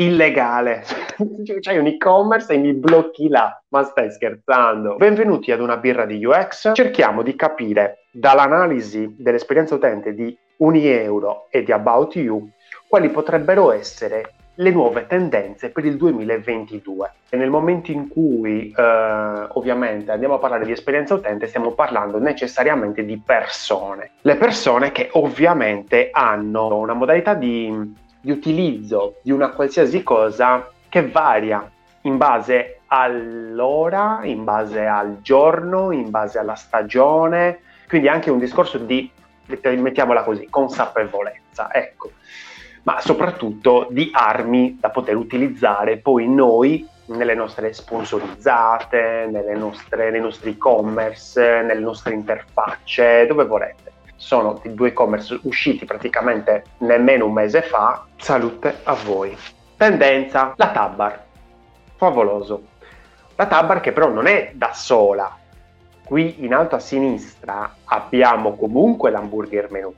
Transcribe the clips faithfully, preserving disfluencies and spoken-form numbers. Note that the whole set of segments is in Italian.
illegale, c'hai un e-commerce e mi blocchi là, ma stai scherzando? Benvenuti ad una birra di U X. Cerchiamo di capire dall'analisi dell'esperienza utente di UniEuro e di About You quali potrebbero essere le nuove tendenze per il duemilaventidue. E nel momento in cui eh, ovviamente andiamo a parlare di esperienza utente, stiamo parlando necessariamente di persone. Le persone che ovviamente hanno una modalità di, di utilizzo di una qualsiasi cosa che varia in base all'ora, in base al giorno, in base alla stagione, quindi anche un discorso di, mettiamola così, consapevolezza, ecco. Ma soprattutto di armi da poter utilizzare poi noi nelle nostre sponsorizzate, nelle nostre, nei nostri e-commerce, nelle nostre interfacce, dove volete. Sono due e-commerce usciti praticamente nemmeno un mese fa. Salute a voi. Tendenza, la tab bar. Favoloso. La tab bar che però non è da sola. Qui in alto a sinistra abbiamo comunque l'hamburger menu.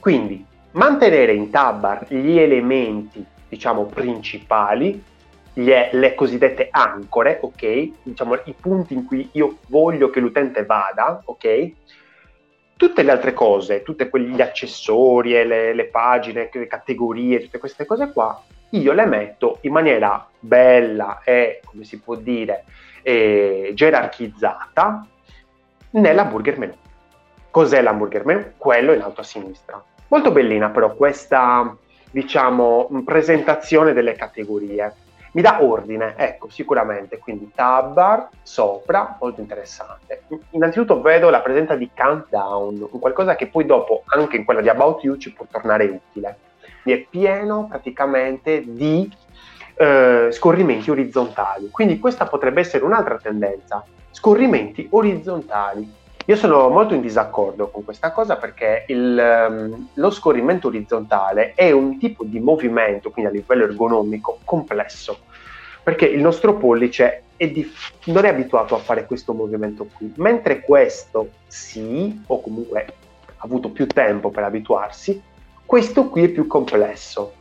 Quindi mantenere in tab bar gli elementi, diciamo, principali, le, le cosiddette ancore, ok? Diciamo i punti in cui io voglio che l'utente vada, ok? Tutte le altre cose, tutti quegli accessori, le, le pagine, le categorie, tutte queste cose qua, io le metto in maniera bella e, come si può dire, eh, gerarchizzata nell'hamburger menu. Cos'è l'hamburger menu? Quello in alto a sinistra. Molto bellina però questa, diciamo, presentazione delle categorie. Mi dà ordine, ecco, sicuramente. Quindi tab bar sopra, molto interessante. Innanzitutto vedo la presenza di countdown, qualcosa che poi dopo anche in quella di About You ci può tornare utile. È pieno praticamente di eh, scorrimenti orizzontali. Quindi questa potrebbe essere un'altra tendenza, scorrimenti orizzontali. Io sono molto in disaccordo con questa cosa perché il, lo scorrimento orizzontale è un tipo di movimento, quindi a livello ergonomico, complesso, perché il nostro pollice è dif- non è abituato a fare questo movimento qui, mentre questo sì, o comunque ha avuto più tempo per abituarsi, questo qui è più complesso.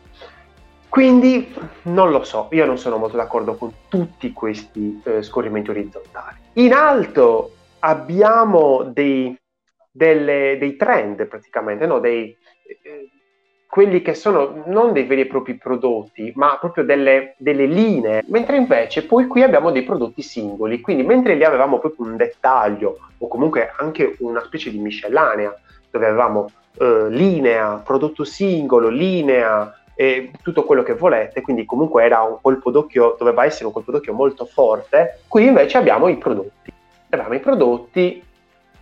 Quindi non lo so, io non sono molto d'accordo con tutti questi eh, scorrimenti orizzontali. In alto abbiamo dei, delle, dei trend praticamente, no? Dei, eh, quelli che sono non dei veri e propri prodotti, ma proprio delle, delle linee, mentre invece poi qui abbiamo dei prodotti singoli, quindi mentre lì avevamo proprio un dettaglio o comunque anche una specie di miscellanea, dove avevamo eh, linea, prodotto singolo, linea e tutto quello che volete, quindi comunque era un colpo d'occhio, doveva essere un colpo d'occhio molto forte, qui invece abbiamo i prodotti. Abbiamo i prodotti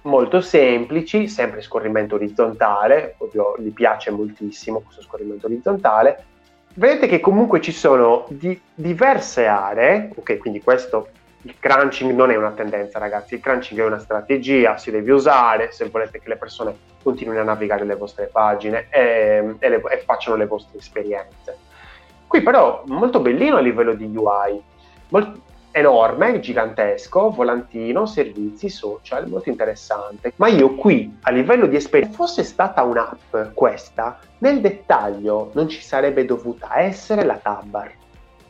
molto semplici, sempre scorrimento orizzontale, ovvio gli piace moltissimo questo scorrimento orizzontale. Vedete che comunque ci sono di diverse aree, ok, quindi questo, il crunching non è una tendenza ragazzi, il crunching è una strategia, si deve usare se volete che le persone continuino a navigare le vostre pagine e, e, le, e facciano le vostre esperienze. Qui però molto bellino a livello di U I, molto enorme, gigantesco, volantino, servizi, social, molto interessante. Ma io qui, a livello di esperienza, se fosse stata un'app questa, nel dettaglio non ci sarebbe dovuta essere la tab bar.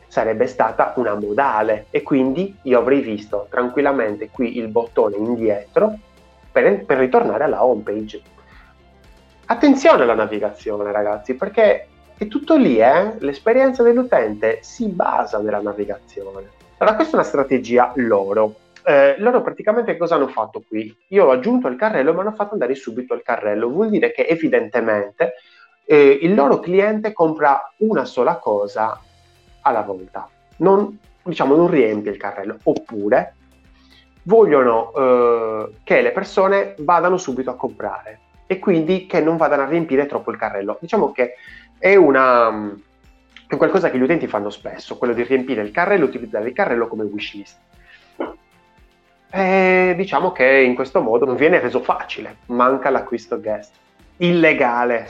Sarebbe stata una modale e quindi io avrei visto tranquillamente qui il bottone indietro per, per ritornare alla home page. Attenzione alla navigazione ragazzi, perché è tutto lì, eh? L'esperienza dell'utente si basa nella navigazione. Allora, questa è una strategia loro. Eh, loro praticamente cosa hanno fatto qui? Io ho aggiunto il carrello, ma hanno fatto andare subito al carrello. Vuol dire che evidentemente eh, il loro cliente compra una sola cosa alla volta. Non, diciamo, non riempie il carrello. Oppure vogliono eh, che le persone vadano subito a comprare e quindi che non vadano a riempire troppo il carrello. Diciamo che è una... è qualcosa che gli utenti fanno spesso, quello di riempire il carrello, utilizzare il carrello come wishlist. E diciamo che in questo modo non viene reso facile, manca l'acquisto guest. Illegale,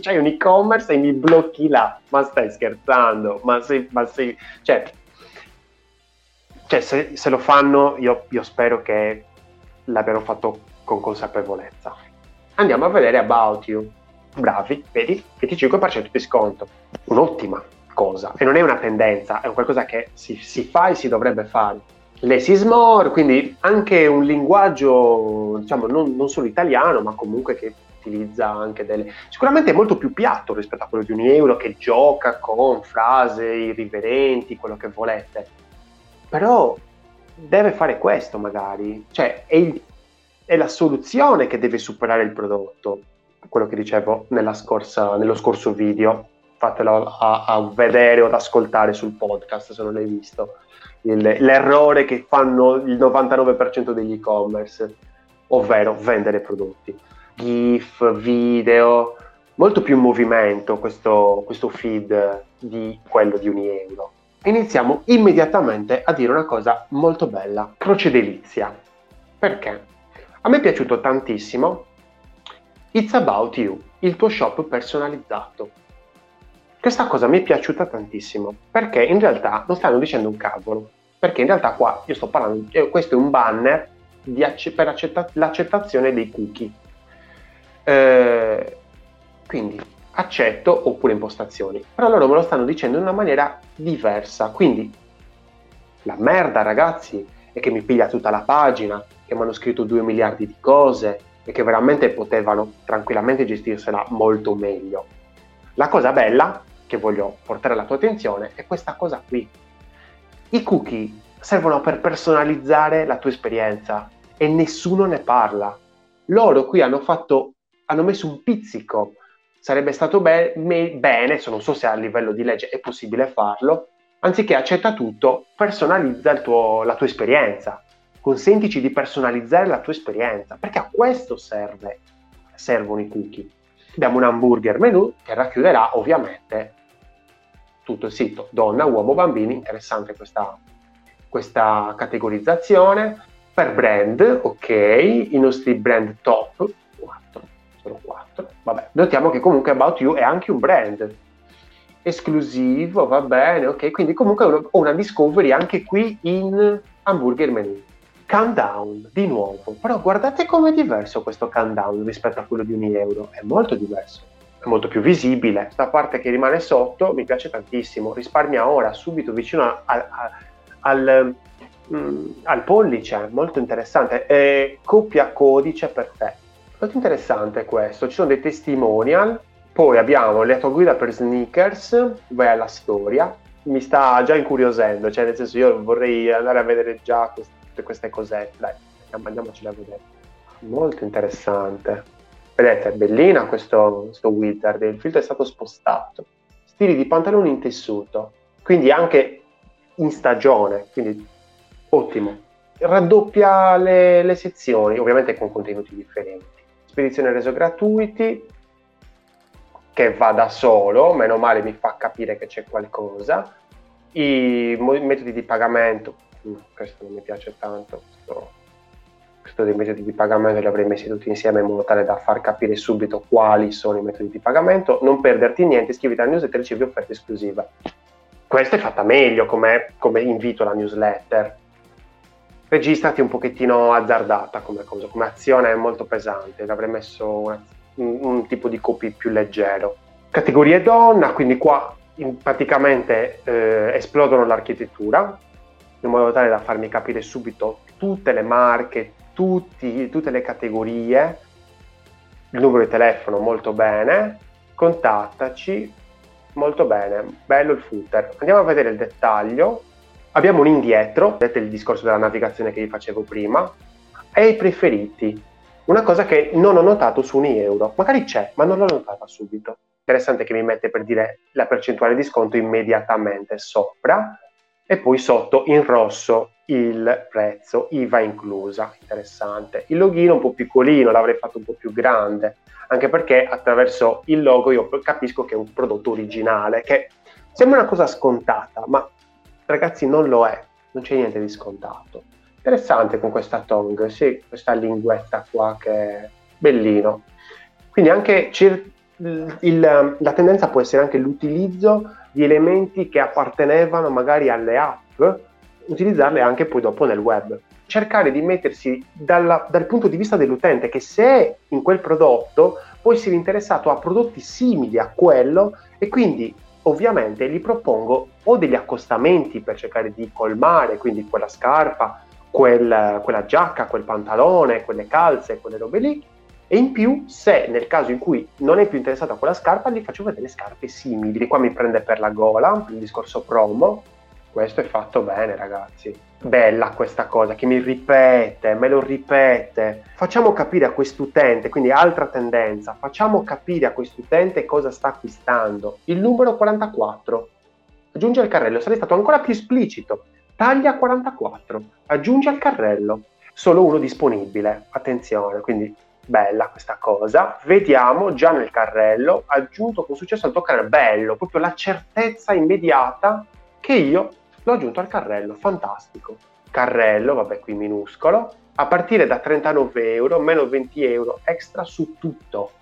c'hai un e-commerce e mi blocchi là, ma stai scherzando, ma sei, ma sei... Cioè, cioè se, se lo fanno io, io spero che l'abbiano fatto con consapevolezza. Andiamo a vedere About You. Bravi, vedi? venticinque per cento di sconto, un'ottima cosa, e non è una tendenza, è qualcosa che si, si fa e si dovrebbe fare. Le sismore, quindi anche un linguaggio, diciamo, non, non solo italiano, ma comunque che utilizza anche delle... Sicuramente è molto più piatto rispetto a quello di UniEuro, che gioca con frasi irriverenti, quello che volete. Però deve fare questo magari, cioè è, il, è la soluzione che deve superare il prodotto, quello che dicevo nella scorsa, nello scorso video, fatelo a, a vedere o ad ascoltare sul podcast se non l'hai visto, il, l'errore che fanno il novantanove per cento degli e-commerce, ovvero vendere prodotti, GIF, video, molto più in movimento questo, questo feed di quello di UniEuro. Iniziamo immediatamente a dire una cosa molto bella, crocedelizia. Perché? A me è piaciuto tantissimo It's About You, il tuo shop personalizzato. Questa cosa mi è piaciuta tantissimo, perché in realtà non stanno dicendo un cavolo, perché in realtà qua io sto parlando, eh, questo è un banner di acce- per accetta- l'accettazione dei cookie. Eh, quindi... accetto oppure impostazioni, però loro me lo stanno dicendo in una maniera diversa, quindi la merda, ragazzi, è che mi piglia tutta la pagina, che mi hanno scritto due miliardi di cose e che veramente potevano tranquillamente gestirsela molto meglio. La cosa bella che voglio portare alla tua attenzione è questa cosa qui: i cookie servono per personalizzare la tua esperienza e nessuno ne parla. Loro qui hanno fatto, hanno messo un pizzico. Sarebbe stato be- me- bene, se non so se a livello di legge è possibile farlo, anziché accetta tutto, personalizza il tuo, la tua esperienza, consentici di personalizzare la tua esperienza, perché a questo serve, servono i cookie. Abbiamo un hamburger menu che racchiuderà ovviamente tutto il sito, donna, uomo, bambini, interessante questa, questa categorizzazione, per brand, ok, i nostri brand top, quattro, vabbè, notiamo che comunque About You è anche un brand esclusivo, va bene, ok, quindi comunque ho una discovery anche qui in hamburger menu. Countdown, di nuovo, però guardate com'è diverso questo countdown rispetto a quello di UniEuro, è molto diverso, è molto più visibile, questa parte che rimane sotto mi piace tantissimo, risparmia ora, subito vicino a, a, a, al, mm, al pollice, molto interessante, e copia codice per te. Molto interessante questo, ci sono dei testimonial, poi abbiamo la tua guida per sneakers, vai alla storia, mi sta già incuriosendo, cioè nel senso io vorrei andare a vedere già tutte queste cosette, dai, andiamocele a vedere. Molto interessante, vedete, è bellina questo, questo wizard, il filtro è stato spostato, stili di pantaloni in tessuto, quindi anche in stagione, quindi ottimo. Raddoppia le, le sezioni, ovviamente con contenuti differenti. Spedizione reso gratuiti, che va da solo, meno male, mi fa capire che c'è qualcosa. I metodi di pagamento, questo non mi piace tanto, questo, questo dei metodi di pagamento li avrei messi tutti insieme in modo tale da far capire subito quali sono i metodi di pagamento. Non perderti niente, iscriviti alla newsletter e ricevi offerte esclusive. Questa è fatta meglio come, come invito alla newsletter. Registrati un pochettino azzardata come cosa, come azione è molto pesante, l'avrei messo un, un tipo di copy più leggero. Categorie donna, quindi qua in, praticamente eh, esplodono l'architettura, in modo tale da farmi capire subito tutte le marche, tutti, tutte le categorie, il numero di telefono molto bene, contattaci, molto bene, bello il footer. Andiamo a vedere il dettaglio. Abbiamo un indietro, vedete il discorso della navigazione che vi facevo prima, e i preferiti, una cosa che non ho notato su UniEuro, magari c'è, ma non l'ho notata subito. Interessante che mi mette, per dire, la percentuale di sconto immediatamente sopra e poi sotto in rosso il prezzo, I V A inclusa, interessante. Il login un po' piccolino, l'avrei fatto un po' più grande, anche perché attraverso il logo io capisco che è un prodotto originale, che sembra una cosa scontata, ma ragazzi non lo è, non c'è niente di scontato. Interessante con questa tongue, sì, questa linguetta qua che è bellino. Quindi anche cir- il, la tendenza può essere anche l'utilizzo di elementi che appartenevano magari alle app, utilizzarle anche poi dopo nel web. Cercare di mettersi dalla, dal punto di vista dell'utente, che se è in quel prodotto può essere interessato a prodotti simili a quello e quindi ovviamente gli propongo o degli accostamenti per cercare di colmare, quindi quella scarpa, quel, quella giacca, quel pantalone, quelle calze, quelle robe lì, e in più, se nel caso in cui non è più interessato a quella scarpa, gli faccio vedere scarpe simili. Qua mi prende per la gola, per il discorso promo. Questo è fatto bene, ragazzi. Bella questa cosa che mi ripete, me lo ripete. Facciamo capire a quest'utente, quindi altra tendenza, facciamo capire a quest'utente cosa sta acquistando. Il numero quarantaquattro. Aggiunge al carrello. Sarei stato ancora più esplicito. Taglia quarantaquattro. Aggiunge al carrello. Solo uno disponibile. Attenzione, quindi... Bella questa cosa, vediamo già nel carrello, aggiunto con successo al tuo carrello, bello, proprio la certezza immediata che io l'ho aggiunto al carrello, fantastico. Carrello, vabbè qui minuscolo, a partire da trentanove euro, meno venti euro extra su tutto.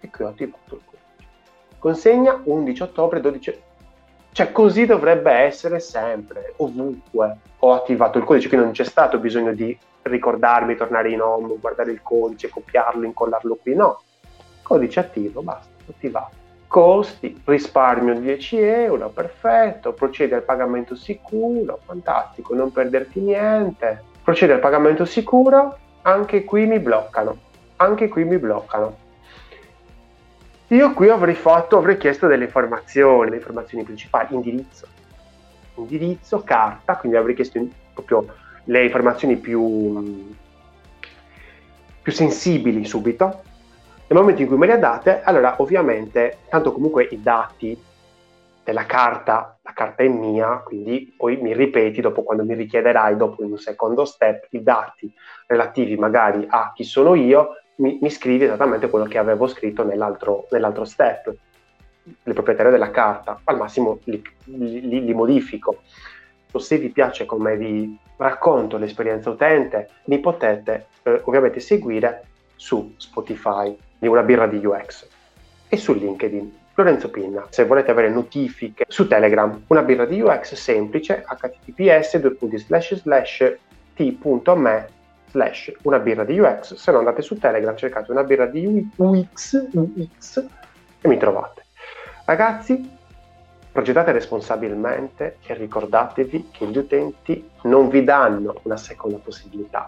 E qui ho attivato il codice. Consegna undici ottobre, dodici... Cioè così dovrebbe essere sempre, ovunque. Ho attivato il codice, quindi non c'è stato bisogno di... ricordarmi, tornare in home, guardare il codice, copiarlo, incollarlo qui, no, codice attivo, basta, attivato. Costi, risparmio dieci euro, perfetto, procedi al pagamento sicuro, fantastico, non perderti niente, procedi al pagamento sicuro, anche qui mi bloccano, anche qui mi bloccano. Io qui avrei fatto, avrei chiesto delle informazioni, le informazioni principali, indirizzo, indirizzo, carta, quindi avrei chiesto in, proprio le informazioni più, più sensibili subito. Nel momento in cui me le date, allora ovviamente, tanto comunque i dati della carta, la carta è mia, quindi poi mi ripeti dopo quando mi richiederai, dopo in un secondo step, i dati relativi magari a chi sono io, mi, mi scrivi esattamente quello che avevo scritto nell'altro, nell'altro step, il proprietario della carta, al massimo li, li, li modifico. Se vi piace come vi racconto l'esperienza utente, mi potete eh, ovviamente seguire su Spotify di Una Birra di U X e su LinkedIn Lorenzo Pinna. Se volete avere notifiche su Telegram, Una Birra di U X semplice, h t t p s due punti slash slash t punto m e slash una birra di U X. Se no andate su Telegram, cercate Una Birra di U X e mi trovate. Ragazzi, progettate responsabilmente e ricordatevi che gli utenti non vi danno una seconda possibilità.